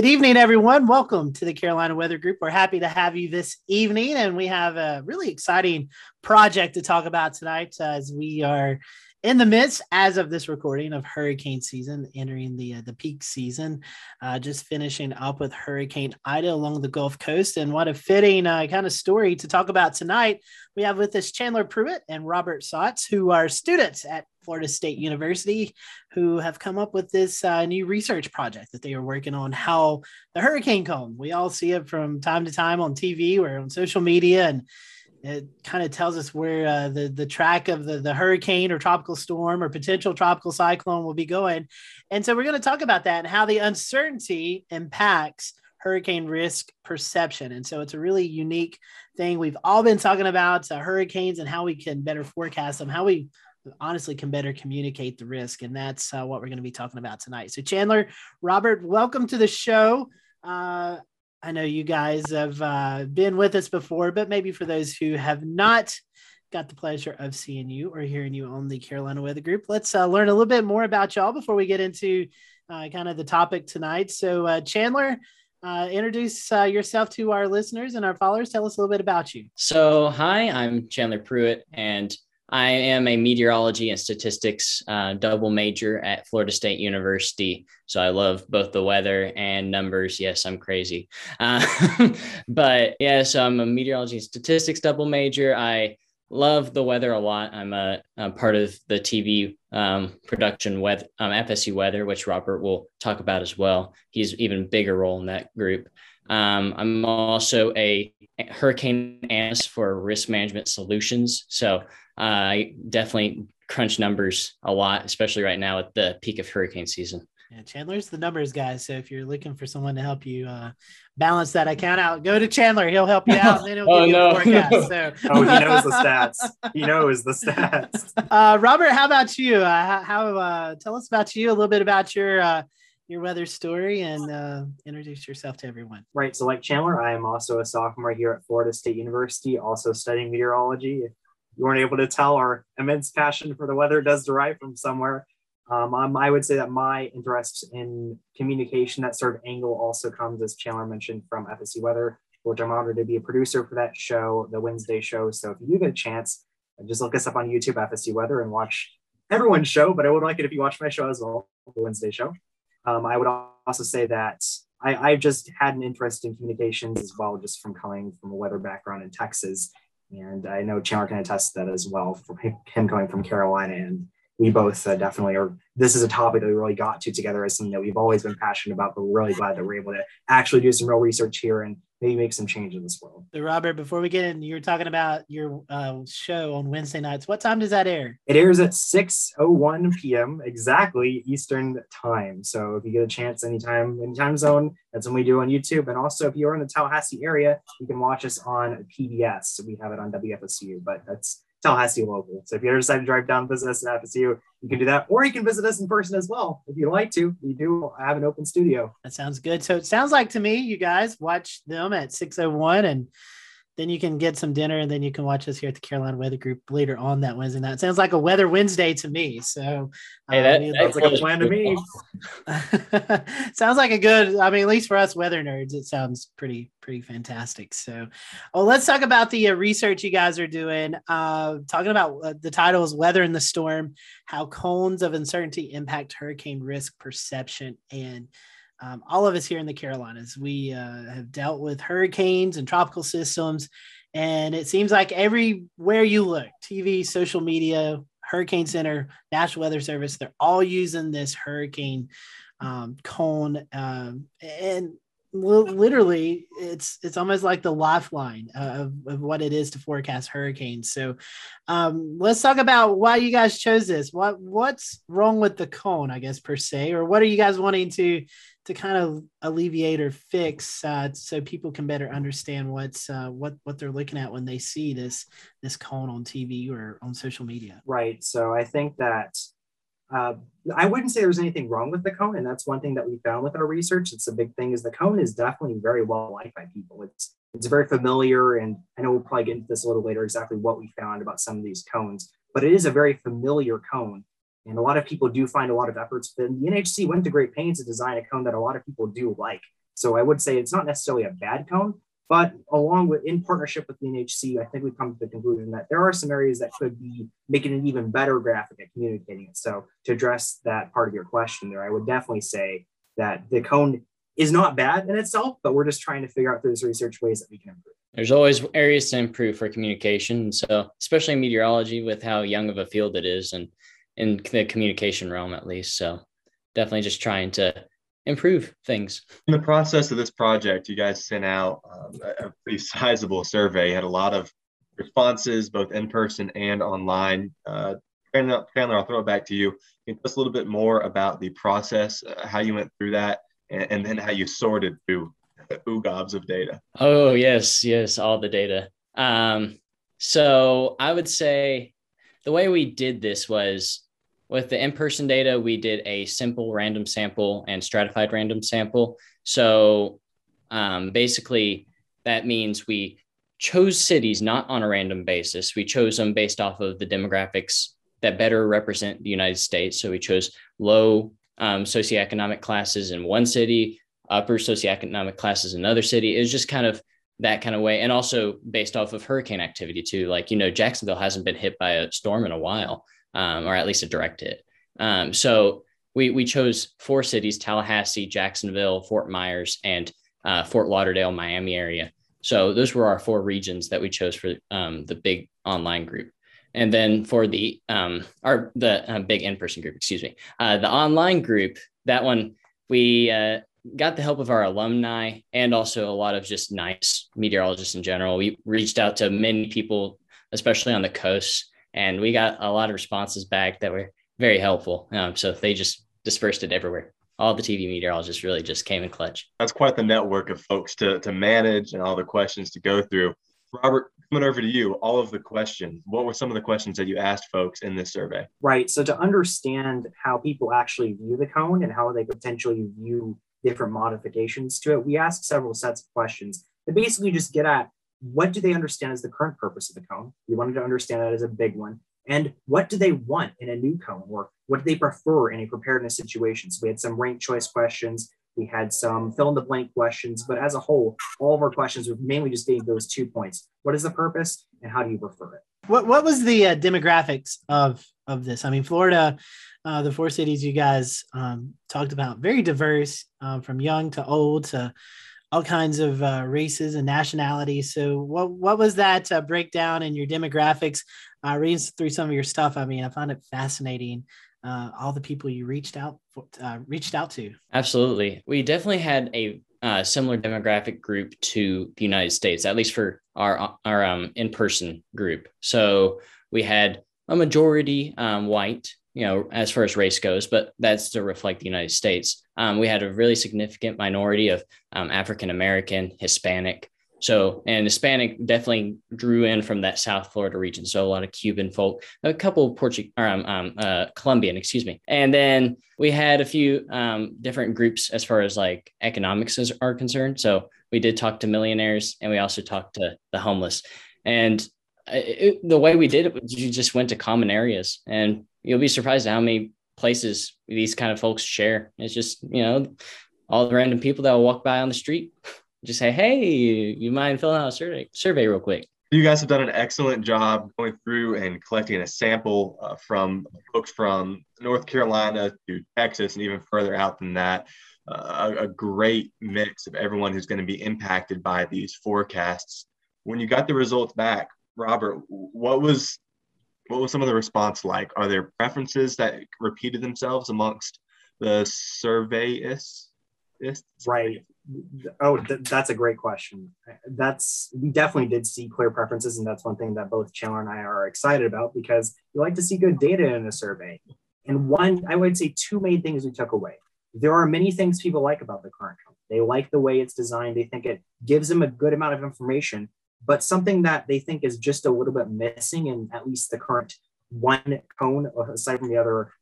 Good evening, everyone. Welcome to the Carolina Weather Group. We're happy to have you this evening, and we have a really exciting project to talk about tonight as we are in the midst, as of this recording, of hurricane season, entering the peak season, just finishing up with Hurricane Ida along the Gulf Coast. And what a fitting kind of story to talk about tonight. We have with us Chandler Pruitt and Robert Sots, who are students at Florida State University, who have come up with this new research project that they are working on, how the hurricane cone, we all see it from time to time on TV or on social media, and it kind of tells us where the track of the hurricane or tropical storm or potential tropical cyclone will be going. And so we're going to talk about that and how the uncertainty impacts hurricane risk perception. And so it's a really unique thing. We've all been talking about hurricanes and how we can better forecast them, how we honestly can better communicate the risk. And that's what we're going to be talking about tonight. So Chandler, Robert, welcome to the show. I know you guys have been with us before, but maybe for those who have not got the pleasure of seeing you or hearing you on the Carolina Weather Group, let's learn a little bit more about y'all before we get into kind of the topic tonight. So Chandler, introduce yourself to our listeners and our followers. Tell us a little bit about you. So hi, I'm Chandler Pruitt, and I am a meteorology and statistics double major at Florida State University. So I love both the weather and numbers. Yes, I'm crazy. But yeah, so I'm a meteorology and statistics double major. I love the weather a lot. I'm a part of the TV production weather, FSU Weather, which Robert will talk about as well. He's even bigger role in that group. I'm also a hurricane analyst for Risk Management Solutions. So I definitely crunch numbers a lot, especially right now at the peak of hurricane season. Yeah, Chandler's the numbers guy. So if you're looking for someone to help you balance that account out, go to Chandler. He'll help you out. And then he'll give you the forecast. So. Oh, he knows the stats. He knows the stats. Robert, how about you? Tell us about you, a little bit about your weather story, and introduce yourself to everyone. Right. So like Chandler, I am also a sophomore here at Florida State University, also studying meteorology. If you weren't able to tell, our immense passion for the weather does derive from somewhere. I would say that my interest in communication, that sort of angle, also comes, as Chandler mentioned, from FSC Weather, which I'm honored to be a producer for that show, the Wednesday show. So if you do get a chance, just look us up on YouTube, FSC Weather, and watch everyone's show, but I would like it if you watch my show as well, the Wednesday show. I would also say that I've just had an interest in communications as well, just from coming from a weather background in Texas. And I know Chandler can attest to that as well, from him coming from Carolina. And we both definitely are. This is a topic that we really got to together as something that we've always been passionate about, but we're really glad that we're able to actually do some real research here and maybe make some change in this world. So Robert, before we get in, you were talking about your show on Wednesday nights. What time does that air? It airs at 6:01 p.m. exactly Eastern time. So if you get a chance, anytime, any time zone, that's when we do on YouTube. And also, if you're in the Tallahassee area, you can watch us on PBS. So we have it on WFSU, but that's Tallahassee local. So if you ever decide to drive down and visit us at FSU, you can do that, or you can visit us in person as well if you'd like to. We do have an open studio. That sounds good. So it sounds like to me, you guys watch them at 6:01, and then you can get some dinner, and then you can watch us here at the Carolina Weather Group later on that Wednesday night. It sounds like a Weather Wednesday to me. So hey, that's like a plan to me. Sounds like a good, I mean, at least for us weather nerds, it sounds pretty fantastic. So, well, let's talk about the research you guys are doing. Talking about the title is Weather in the Storm, How Cones of Uncertainty Impact Hurricane Risk Perception. And all of us here in the Carolinas, we have dealt with hurricanes and tropical systems. And it seems like everywhere you look, TV, social media, Hurricane Center, National Weather Service, they're all using this hurricane cone. And literally, it's almost like the lifeline of what it is to forecast hurricanes. So let's talk about why you guys chose this. What's wrong with the cone, I guess, per se, or what are you guys wanting to kind of alleviate or fix so people can better understand what they're looking at when they see this cone on TV or on social media? Right. So I think that I wouldn't say there's anything wrong with the cone. And that's one thing that we found with our research. It's a big thing is the cone is definitely very well liked by people. It's very familiar. And I know we'll probably get into this a little later, exactly what we found about some of these cones, but it is a very familiar cone. And a lot of people do find a lot of efforts. The NHC went to great pains to design a cone that a lot of people do like. So I would say it's not necessarily a bad cone, but along with, in partnership with the NHC, I think we've come to the conclusion that there are some areas that could be making an even better graphic at communicating it. So to address that part of your question there, I would definitely say that the cone is not bad in itself, but we're just trying to figure out through this research ways that we can improve. There's always areas to improve for communication. So especially in meteorology with how young of a field it is and in the communication realm, at least. So definitely just trying to improve things. In the process of this project, you guys sent out a pretty sizable survey, had a lot of responses, both in person and online. Chandler, I'll throw it back to you. Can you tell us a little bit more about the process, how you went through that, and then how you sorted through the oogobs of data? Oh, yes, all the data. So I would say the way we did this was, with the in-person data, we did a simple random sample and stratified random sample. So basically, that means we chose cities not on a random basis. We chose them based off of the demographics that better represent the United States. So we chose low socioeconomic classes in one city, upper socioeconomic classes in another city. It was just kind of that kind of way. And also based off of hurricane activity too. Like, you know, Jacksonville hasn't been hit by a storm in a while. Or at least a direct hit. So we chose four cities: Tallahassee, Jacksonville, Fort Myers, and Fort Lauderdale, Miami area. So those were our four regions that we chose for the big online group. And then for the big in-person group, the online group, that one, we got the help of our alumni and also a lot of just nice meteorologists in general. We reached out to many people, especially on the coast. And we got a lot of responses back that were very helpful. So they just dispersed it everywhere. All the TV meteorologists really just came in clutch. That's quite the network of folks to manage and all the questions to go through. Robert, coming over to you, all of the questions. What were some of the questions that you asked folks in this survey? Right. So to understand how people actually view the cone and how they potentially view different modifications to it, we asked several sets of questions that basically just get at, what do they understand as the current purpose of the cone? We wanted to understand that as a big one. And what do they want in a new cone, or what do they prefer in a preparedness situation? So we had some ranked choice questions. We had some fill in the blank questions, but as a whole, all of our questions were mainly just getting those 2 points. What is the purpose and how do you prefer it? What was the demographics of this? I mean, Florida, the four cities you guys talked about, very diverse from young to old to all kinds of races and nationalities. So what was that breakdown in your demographics? Reading through some of your stuff, I mean, I found it fascinating, all the people you reached out to. Absolutely. We definitely had a similar demographic group to the United States, at least for our in-person group. So we had a majority white, you know, as far as race goes, but that's to reflect the United States. We had a really significant minority of African-American, Hispanic. So, and Hispanic definitely drew in from that South Florida region. So a lot of Cuban folk, a couple of Colombian, And then we had a few different groups as far as like economics are concerned. So we did talk to millionaires and we also talked to the homeless. And the way we did it was you just went to common areas, and you'll be surprised at how many places these kind of folks share. It's just, you know, all the random people that will walk by on the street just say, hey, you mind filling out a survey real quick? You guys have done an excellent job going through and collecting a sample from folks from North Carolina to Texas and even further out than that. A great mix of everyone who's going to be impacted by these forecasts. When you got the results back, Robert, what was some of the response like? Are there preferences that repeated themselves amongst the surveyists? Right. Oh, that's a great question. We definitely did see clear preferences, and that's one thing that both Chandler and I are excited about, because we like to see good data in a survey. And I would say two main things we took away. There are many things people like about the current cone. They like the way it's designed. They think it gives them a good amount of information, but something that they think is just a little bit missing in at least the current one cone, aside from the other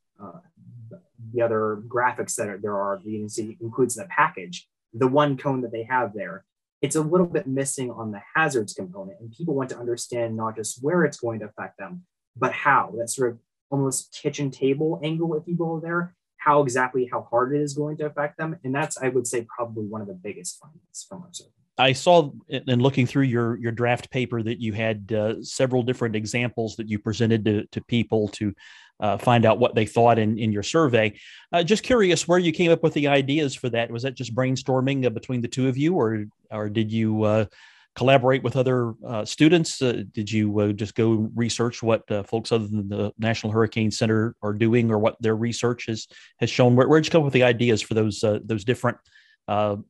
graphics that there are, the agency includes in the package, the one cone that they have there, it's a little bit missing on the hazards component. And people want to understand not just where it's going to affect them, but how. That sort of almost kitchen table angle, if you will, there. how exactly how hard it is going to affect them. And that's, I would say, probably one of the biggest findings from our survey. I saw in looking through your draft paper that you had several different examples that you presented to people to find out what they thought in your survey. Just curious where you came up with the ideas for that. Was that just brainstorming between the two of you, or did you collaborate with other students? Did you just go research what folks other than the National Hurricane Center are doing, or what their research has shown? Where did you come up with the ideas for those different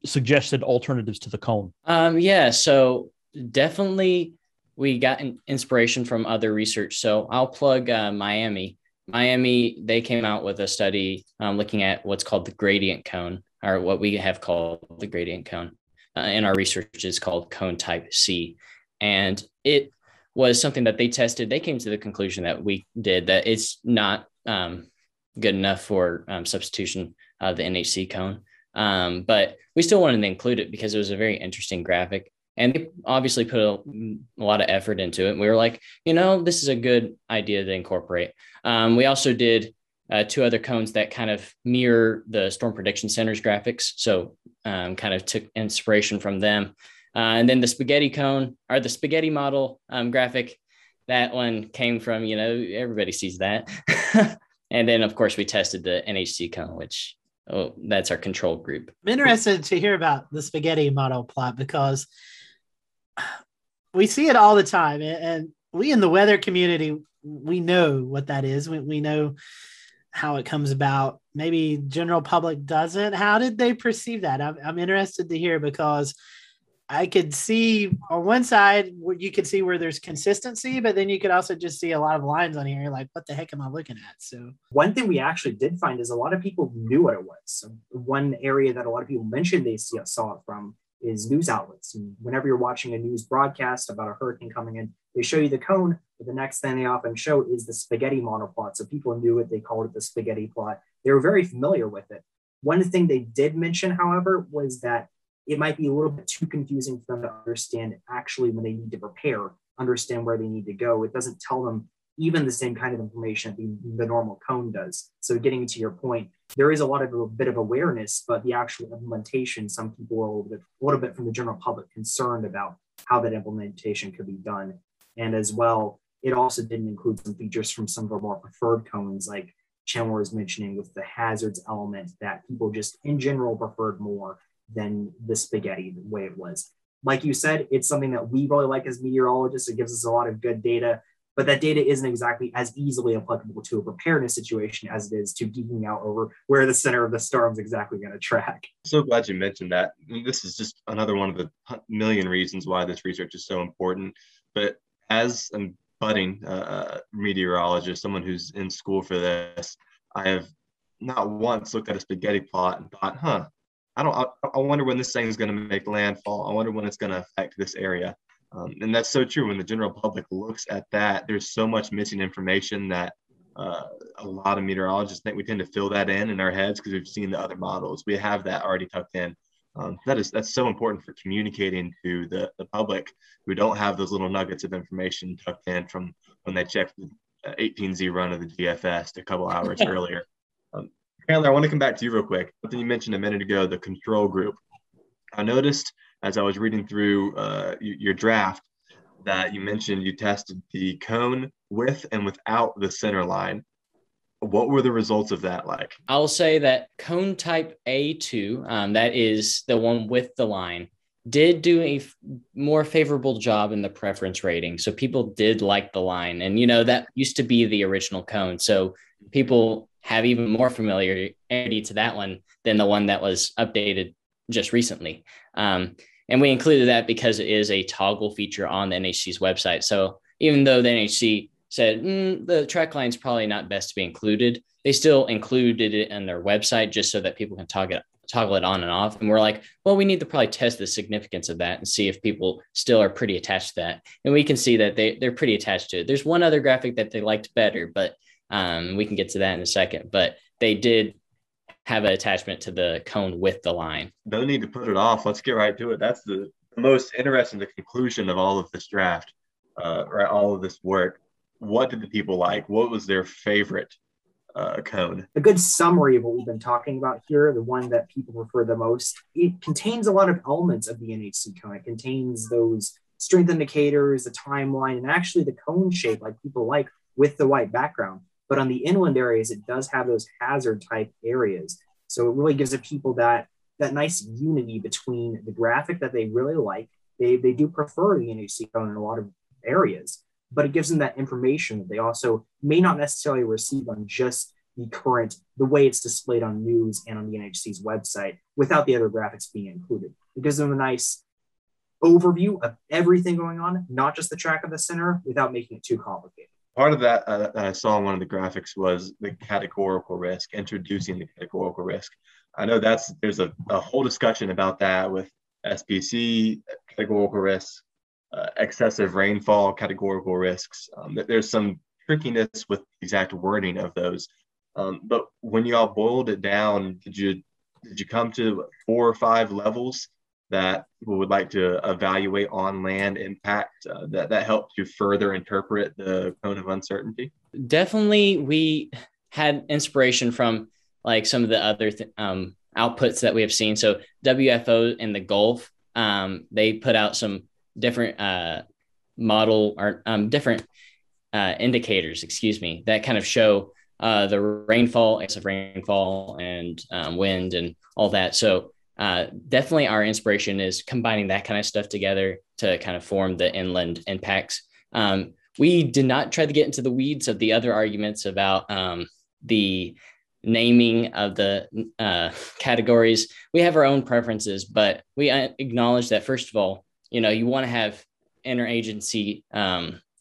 suggested alternatives to the cone? Yeah, so definitely we got inspiration from other research. So I'll plug Miami. Miami, they came out with a study looking at what's called the gradient cone, or what we have called the gradient cone. In our research is called cone type C. And it was something that they tested. They came to the conclusion that we did that it's not good enough for substitution of the NHC cone. But we still wanted to include it because it was a very interesting graphic, and they obviously put a lot of effort into it. And we were like, you know, this is a good idea to incorporate. We also did two other cones that kind of mirror the Storm Prediction Center's graphics. So kind of took inspiration from them. And then the spaghetti cone, or the spaghetti model graphic, that one came from, you know, everybody sees that. And then, of course, we tested the NHC cone, which that's our control group. I'm interested to hear about the spaghetti model plot, because we see it all the time. And we in the weather community, we know what that is. We know how it comes about. Maybe general public doesn't. How did they perceive that? I'm interested to hear, because I could see on one side where you could see where there's consistency, but then you could also just see a lot of lines on here. You're like, what the heck am I looking at? So one thing we actually did find is a lot of people knew what it was. So one area that a lot of people mentioned they saw it from is news outlets. And whenever you're watching a news broadcast about a hurricane coming in, they show you the cone, but the next thing they often show is the spaghetti model plot. So people knew it. They called it the spaghetti plot. They were very familiar with it. One thing they did mention, however, was that it might be a little bit too confusing for them to understand actually when they need to prepare, understand where they need to go. It doesn't tell them even the same kind of information that the normal cone does. So getting to your point, there is a bit of awareness, but the actual implementation, some people are a little bit from the general public concerned about how that implementation could be done. And as well, it also didn't include some features from some of our more preferred cones, like Chandler was mentioning with the hazards element, that people just in general preferred more than the spaghetti the way it was. Like you said, it's something that we really like as meteorologists. It gives us a lot of good data, but that data isn't exactly as easily applicable to a preparedness situation as it is to geeking out over where the center of the storm is exactly going to track. So glad you mentioned that. This is just another one of the million reasons why this research is so important. But as a budding meteorologist, someone who's in school for this, I have not once looked at a spaghetti plot and thought, I wonder when this thing is going to make landfall. I wonder when it's going to affect this area. And that's so true. When the general public looks at that, there's so much missing information that a lot of meteorologists think we tend to fill that in our heads because we've seen the other models. We have that already tucked in. That's so important for communicating to the public who don't have those little nuggets of information tucked in from when they checked the 18Z run of the GFS a couple hours earlier. Chandler, I want to come back to you real quick. Something you mentioned a minute ago, the control group. I noticed as I was reading through your draft that you mentioned you tested the cone with and without the center line. What were the results of that like? I'll say that cone type A2, that is the one with the line, did do a more favorable job in the preference rating. So people did like the line. And, you know, that used to be the original cone. So people have even more familiarity to that one than the one that was updated just recently. And we included that because it is a toggle feature on the NHC's website. So even though the NHC said the track line is probably not best to be included, they still included it in their website just so that people can toggle it on and off. And we're like, well, we need to probably test the significance of that and see if people still are pretty attached to that. And we can see that they're pretty attached to it. There's one other graphic that they liked better, but we can get to that in a second. But they did have an attachment to the cone with the line. No need to put it off. Let's get right to it. That's the most interesting, the conclusion of all of this draft, all of this work. What did the people like? What was their favorite code. A good summary of what we've been talking about here, the one that people refer the most, it contains a lot of elements of the NHC cone. It contains those strength indicators, the timeline, and actually the cone shape like people like with the white background. But on the inland areas, it does have those hazard type areas. So it really gives the people that nice unity between the graphic that they really like. They do prefer the NHC cone in a lot of areas, but it gives them that information that they also may not necessarily receive on just the way it's displayed on news and on the NHC's website without the other graphics being included. It gives them a nice overview of everything going on, not just the track of the center, without making it too complicated. Part of that that I saw in one of the graphics was the categorical risk, introducing the categorical risk. I know there's a whole discussion about that with SPC, categorical risks, excessive rainfall, categorical risks. There's some trickiness with exact wording of those. But when you all boiled it down, did you come to 4 or 5 levels that people would like to evaluate on land impact that helped you further interpret the cone of uncertainty? Definitely, we had inspiration from like some of the other outputs that we have seen. So WFO in the Gulf, they put out some different model or different indicators, that kind of show the rainfall, excess rainfall, and wind and all that. So definitely our inspiration is combining that kind of stuff together to kind of form the inland impacts. We did not try to get into the weeds of the other arguments about the naming of the categories. We have our own preferences, but we acknowledge that, first of all, you want to have interagency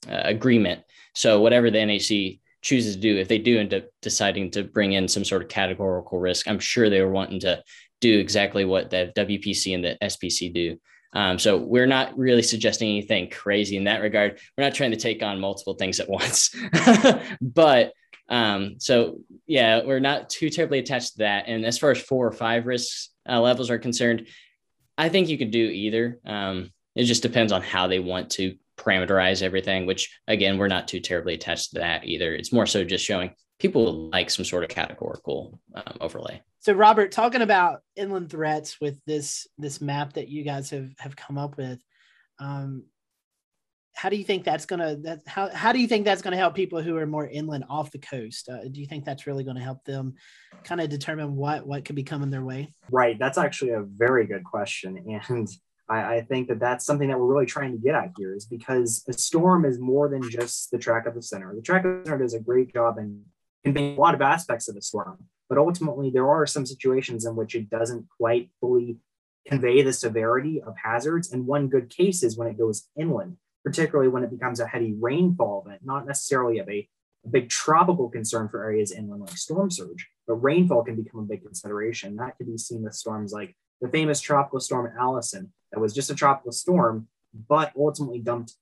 agreement. So whatever the NHC chooses to do, if they do end up deciding to bring in some sort of categorical risk, I'm sure they were wanting to do exactly what the WPC and the SPC do. So we're not really suggesting anything crazy in that regard. We're not trying to take on multiple things at once. But so, yeah, we're not too terribly attached to that. And as far as 4 or 5 risks levels are concerned, I think you could do either. It just depends on how they want to parameterize everything, which, again, we're not too terribly attached to that either. It's more so just showing people like some sort of categorical overlay. So, Robert, talking about inland threats with this map that you guys have come up with, how do you think that's gonna how do you think that's gonna help people who are more inland off the coast? Do you think that's really gonna help them kind of determine what could be coming their way? Right, that's actually a very good question, and I think that's something that we're really trying to get at here, is because a storm is more than just the track of the center. The track of the center does a great job in conveying a lot of aspects of a storm, but ultimately there are some situations in which it doesn't quite fully convey the severity of hazards. And one good case is when it goes inland, particularly when it becomes a heavy rainfall event, not necessarily of a big tropical concern for areas inland like storm surge, but rainfall can become a big consideration. That can be seen with storms like the famous Tropical Storm Allison, that was just a tropical storm, but ultimately dumped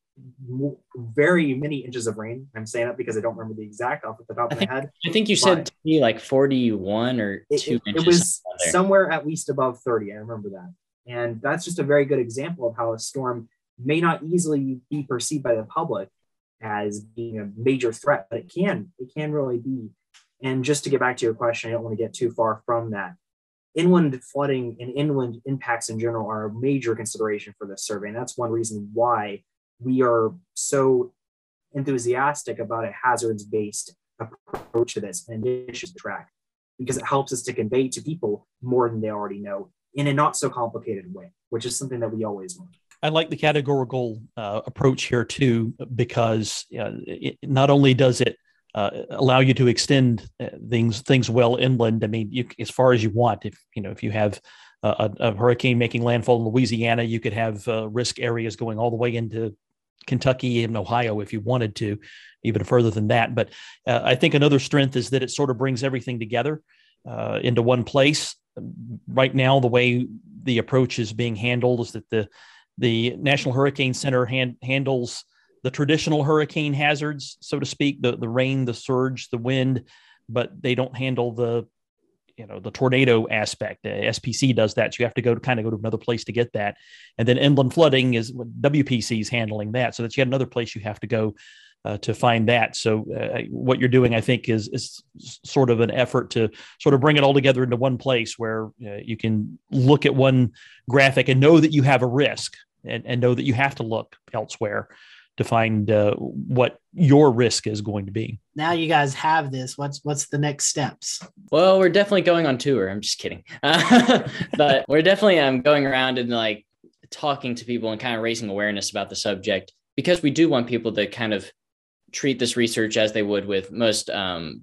very many inches of rain. I'm saying that because I don't remember the exact off the top of my head. I think you said to me like 41 or 2 inches. It was somewhere at least above 30. I remember that. And that's just a very good example of how a storm may not easily be perceived by the public as being a major threat, but it can really be. And just to get back to your question, I don't want to get too far from that. Inland flooding and inland impacts in general are a major consideration for this survey. And that's one reason why we are so enthusiastic about a hazards-based approach to this and issues to track, because it helps us to convey to people more than they already know in a not so complicated way, which is something that we always want. I like the categorical approach here too, because it not only does it allow you to extend things well inland. I mean, as far as you want. If you have a hurricane making landfall in Louisiana, you could have risk areas going all the way into Kentucky and Ohio if you wanted to, even further than that. But I think another strength is that it sort of brings everything together into one place. Right now, the way the approach is being handled is that the National Hurricane Center handles the traditional hurricane hazards, so to speak, the rain, the surge, the wind, but they don't handle the tornado aspect. The SPC does that. So you have to go to another place to get that. And then inland flooding is WPC's handling that. So that's yet another place you have to go to find that. So what you're doing, I think, is sort of an effort to sort of bring it all together into one place where you can look at one graphic and know that you have a risk and know that you have to look elsewhere to find what your risk is going to be. Now you guys have this. What's the next steps? Well, we're definitely going on tour. I'm just kidding. But we're definitely going around and like talking to people and kind of raising awareness about the subject, because we do want people to kind of treat this research as they would with most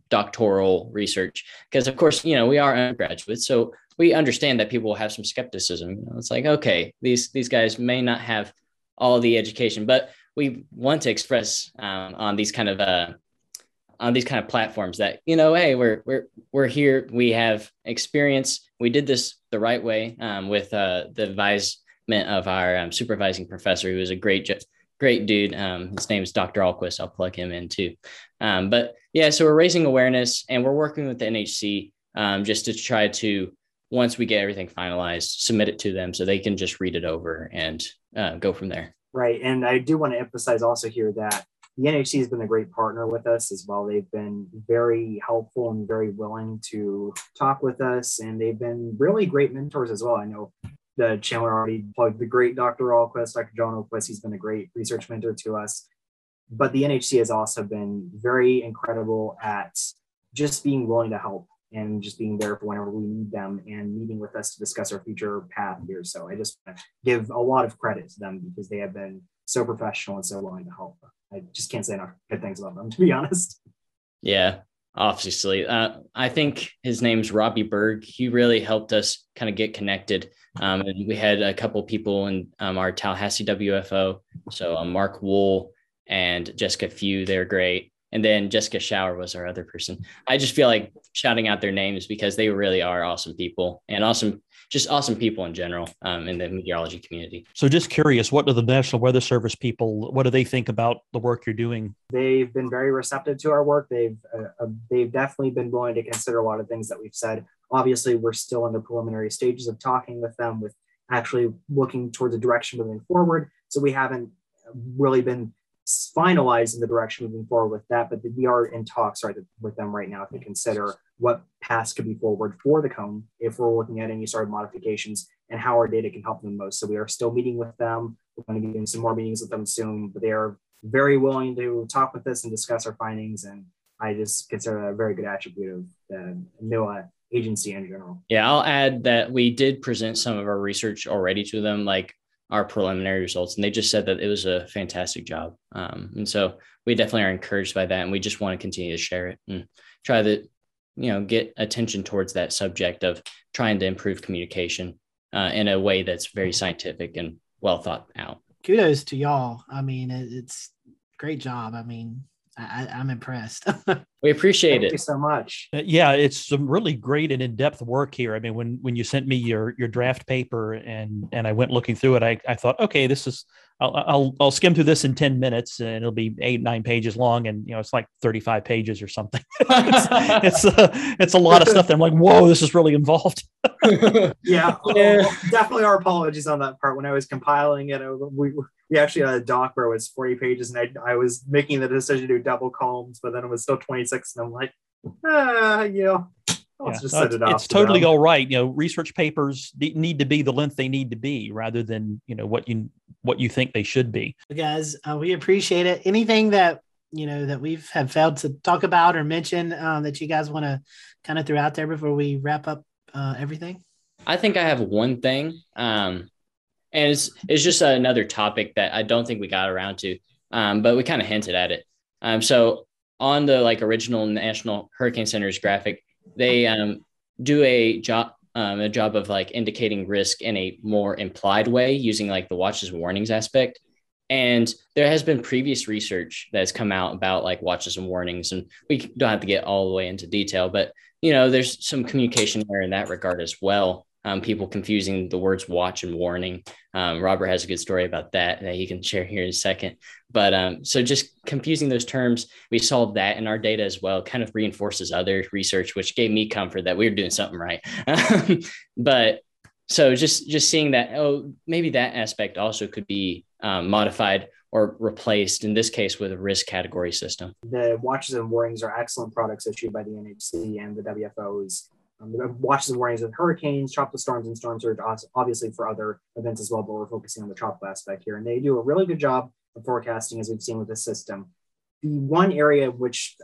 doctoral research. Because of course, we are undergraduates, so we understand that people will have some skepticism. It's like, okay, these guys may not have all the education, but we want to express on these kind of platforms that, hey, we're here. We have experience. We did this the right way with the advisement of our supervising professor, who is a great dude. His name is Dr. Ahlquist. I'll plug him in too. But yeah, so we're raising awareness, and we're working with the NHC just to try to, once we get everything finalized, submit it to them so they can just read it over and go from there. Right. And I do want to emphasize also here that the NHC has been a great partner with us as well. They've been very helpful and very willing to talk with us. And they've been really great mentors as well. I know the Chandler already plugged the great Dr. Ahlquist, Dr. John Ahlquist. He's been a great research mentor to us. But the NHC has also been very incredible at just being willing to help and just being there for whenever we need them and meeting with us to discuss our future path here. So I just want to give a lot of credit to them because they have been so professional and so willing to help. I just can't say enough good things about them, to be honest. Yeah, obviously. I think his name's Robbie Berg. He really helped us kind of get connected. And we had a couple people in our Tallahassee WFO. So Mark Wool and Jessica Few, they're great. And then Jessica Schauer was our other person. I just feel like shouting out their names because they really are awesome people and awesome people in general in the meteorology community. So just curious, what do the National Weather Service people, what do they think about the work you're doing? They've been very receptive to our work. They've definitely been willing to consider a lot of things that we've said. Obviously, we're still in the preliminary stages of talking with them, with actually looking towards a direction moving forward. So we haven't really been finalized in the direction moving forward with that, but we are in talks with them right now to consider what paths could be forward for the cone if we're looking at any sort of modifications and how our data can help them most. So we are still meeting with them. We're going to be doing some more meetings with them soon, but they are very willing to talk with us and discuss our findings. And I just consider that a very good attribute of the NOAA agency in general. Yeah, I'll add that we did present some of our research already to them, like our preliminary results, and they just said that it was a fantastic job. And so we definitely are encouraged by that, and we just want to continue to share it and try to, get attention towards that subject of trying to improve communication in a way that's very scientific and well thought out. Kudos to y'all. I mean, it's great job. I mean, I'm impressed. We appreciate Thank it. Thank you so much. Yeah, it's some really great and in-depth work here. I mean, when you sent me your draft paper and I went looking through it, I thought, okay, this is I'll skim through this in 10 minutes and it'll be 8-9 pages long, and it's like 35 pages or something. It's a lot of stuff that I'm like, whoa, this is really involved. Yeah, definitely our apologies on that part. When I was compiling it, we actually had a doc where it was 40 pages, and I was making the decision to do double columns, but then it was still 26, and I'm like, It's totally all right. Research papers need to be the length they need to be, rather than what you think they should be. Guys, we appreciate it. Anything that that we've have failed to talk about or mention that you guys want to kind of throw out there before we wrap up everything? I think I have one thing, and it's just another topic that I don't think we got around to, but we kind of hinted at it. So on the original National Hurricane Center's graphic, they do a job of indicating risk in a more implied way using the watches and warnings aspect. And there has been previous research that's come out about watches and warnings, and we don't have to get all the way into detail, but there's some communication there in that regard as well. People confusing the words watch and warning. Robert has a good story about that he can share here in a second. But so just confusing those terms, we solved that in our data as well, kind of reinforces other research, which gave me comfort that we were doing something right. But so just seeing that, maybe that aspect also could be modified, or replaced, in this case, with a risk category system. The watches and warnings are excellent products issued by the NHC and the WFOs. The watches and warnings of hurricanes, tropical storms, and storm surge, obviously for other events as well, but we're focusing on the tropical aspect here. And they do a really good job of forecasting, as we've seen with this system. The one area which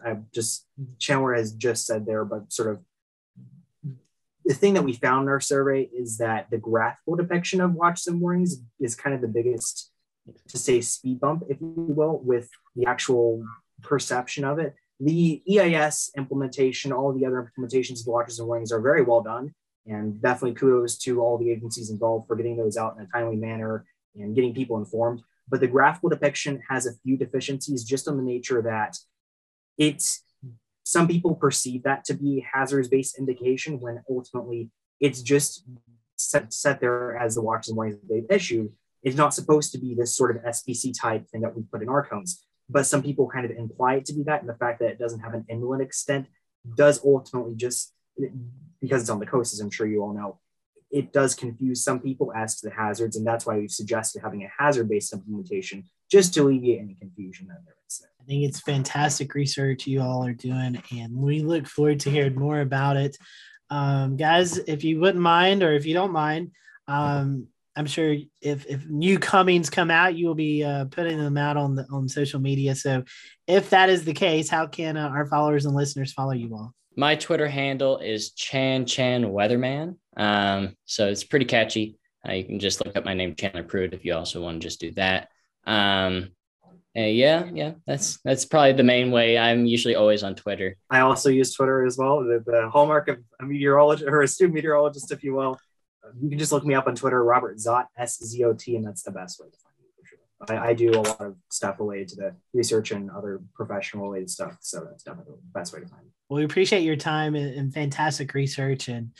Chandler has just said there, but sort of the thing that we found in our survey is that the graphical depiction of watches and warnings is kind of the biggest, to say, speed bump, if you will, with the actual perception of it. The EIS implementation, all the other implementations of the watches and warnings are very well done, and definitely kudos to all the agencies involved for getting those out in a timely manner and getting people informed. But the graphical depiction has a few deficiencies just on the nature that some people perceive that to be hazards-based indication when ultimately it's just set there as the watches and warnings that they've issued. It's not supposed to be this sort of SPC type thing that we put in our cones. But some people kind of imply it to be that, and the fact that it doesn't have an inland extent does ultimately just, because it's on the coast, as I'm sure you all know, it does confuse some people as to the hazards, and that's why we've suggested having a hazard-based implementation just to alleviate any confusion that there is there. I think it's fantastic research you all are doing, and we look forward to hearing more about it. Guys, if you wouldn't mind, or if you don't mind, I'm sure if new comings come out, you will be putting them out on social media. So if that is the case, how can our followers and listeners follow you all? My Twitter handle is Chan Weatherman. So it's pretty catchy. You can just look up my name, Chandler Pruitt, if you also want to just do that. That's probably the main way. I'm usually always on Twitter. I also use Twitter as well. The hallmark of a meteorologist or a student meteorologist, if you will. You can just look me up on Twitter, Robert Zot, S-Z-O-T, and that's the best way to find me for sure. I do a lot of stuff related to the research and other professional-related stuff, so that's definitely the best way to find me. Well, we appreciate your time and fantastic research, and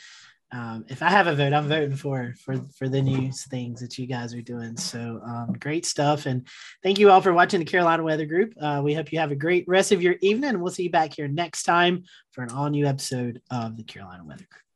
if I have a vote, I'm voting for the new things that you guys are doing. So great stuff, and thank you all for watching the Carolina Weather Group. We hope you have a great rest of your evening, and we'll see you back here next time for an all-new episode of the Carolina Weather Group.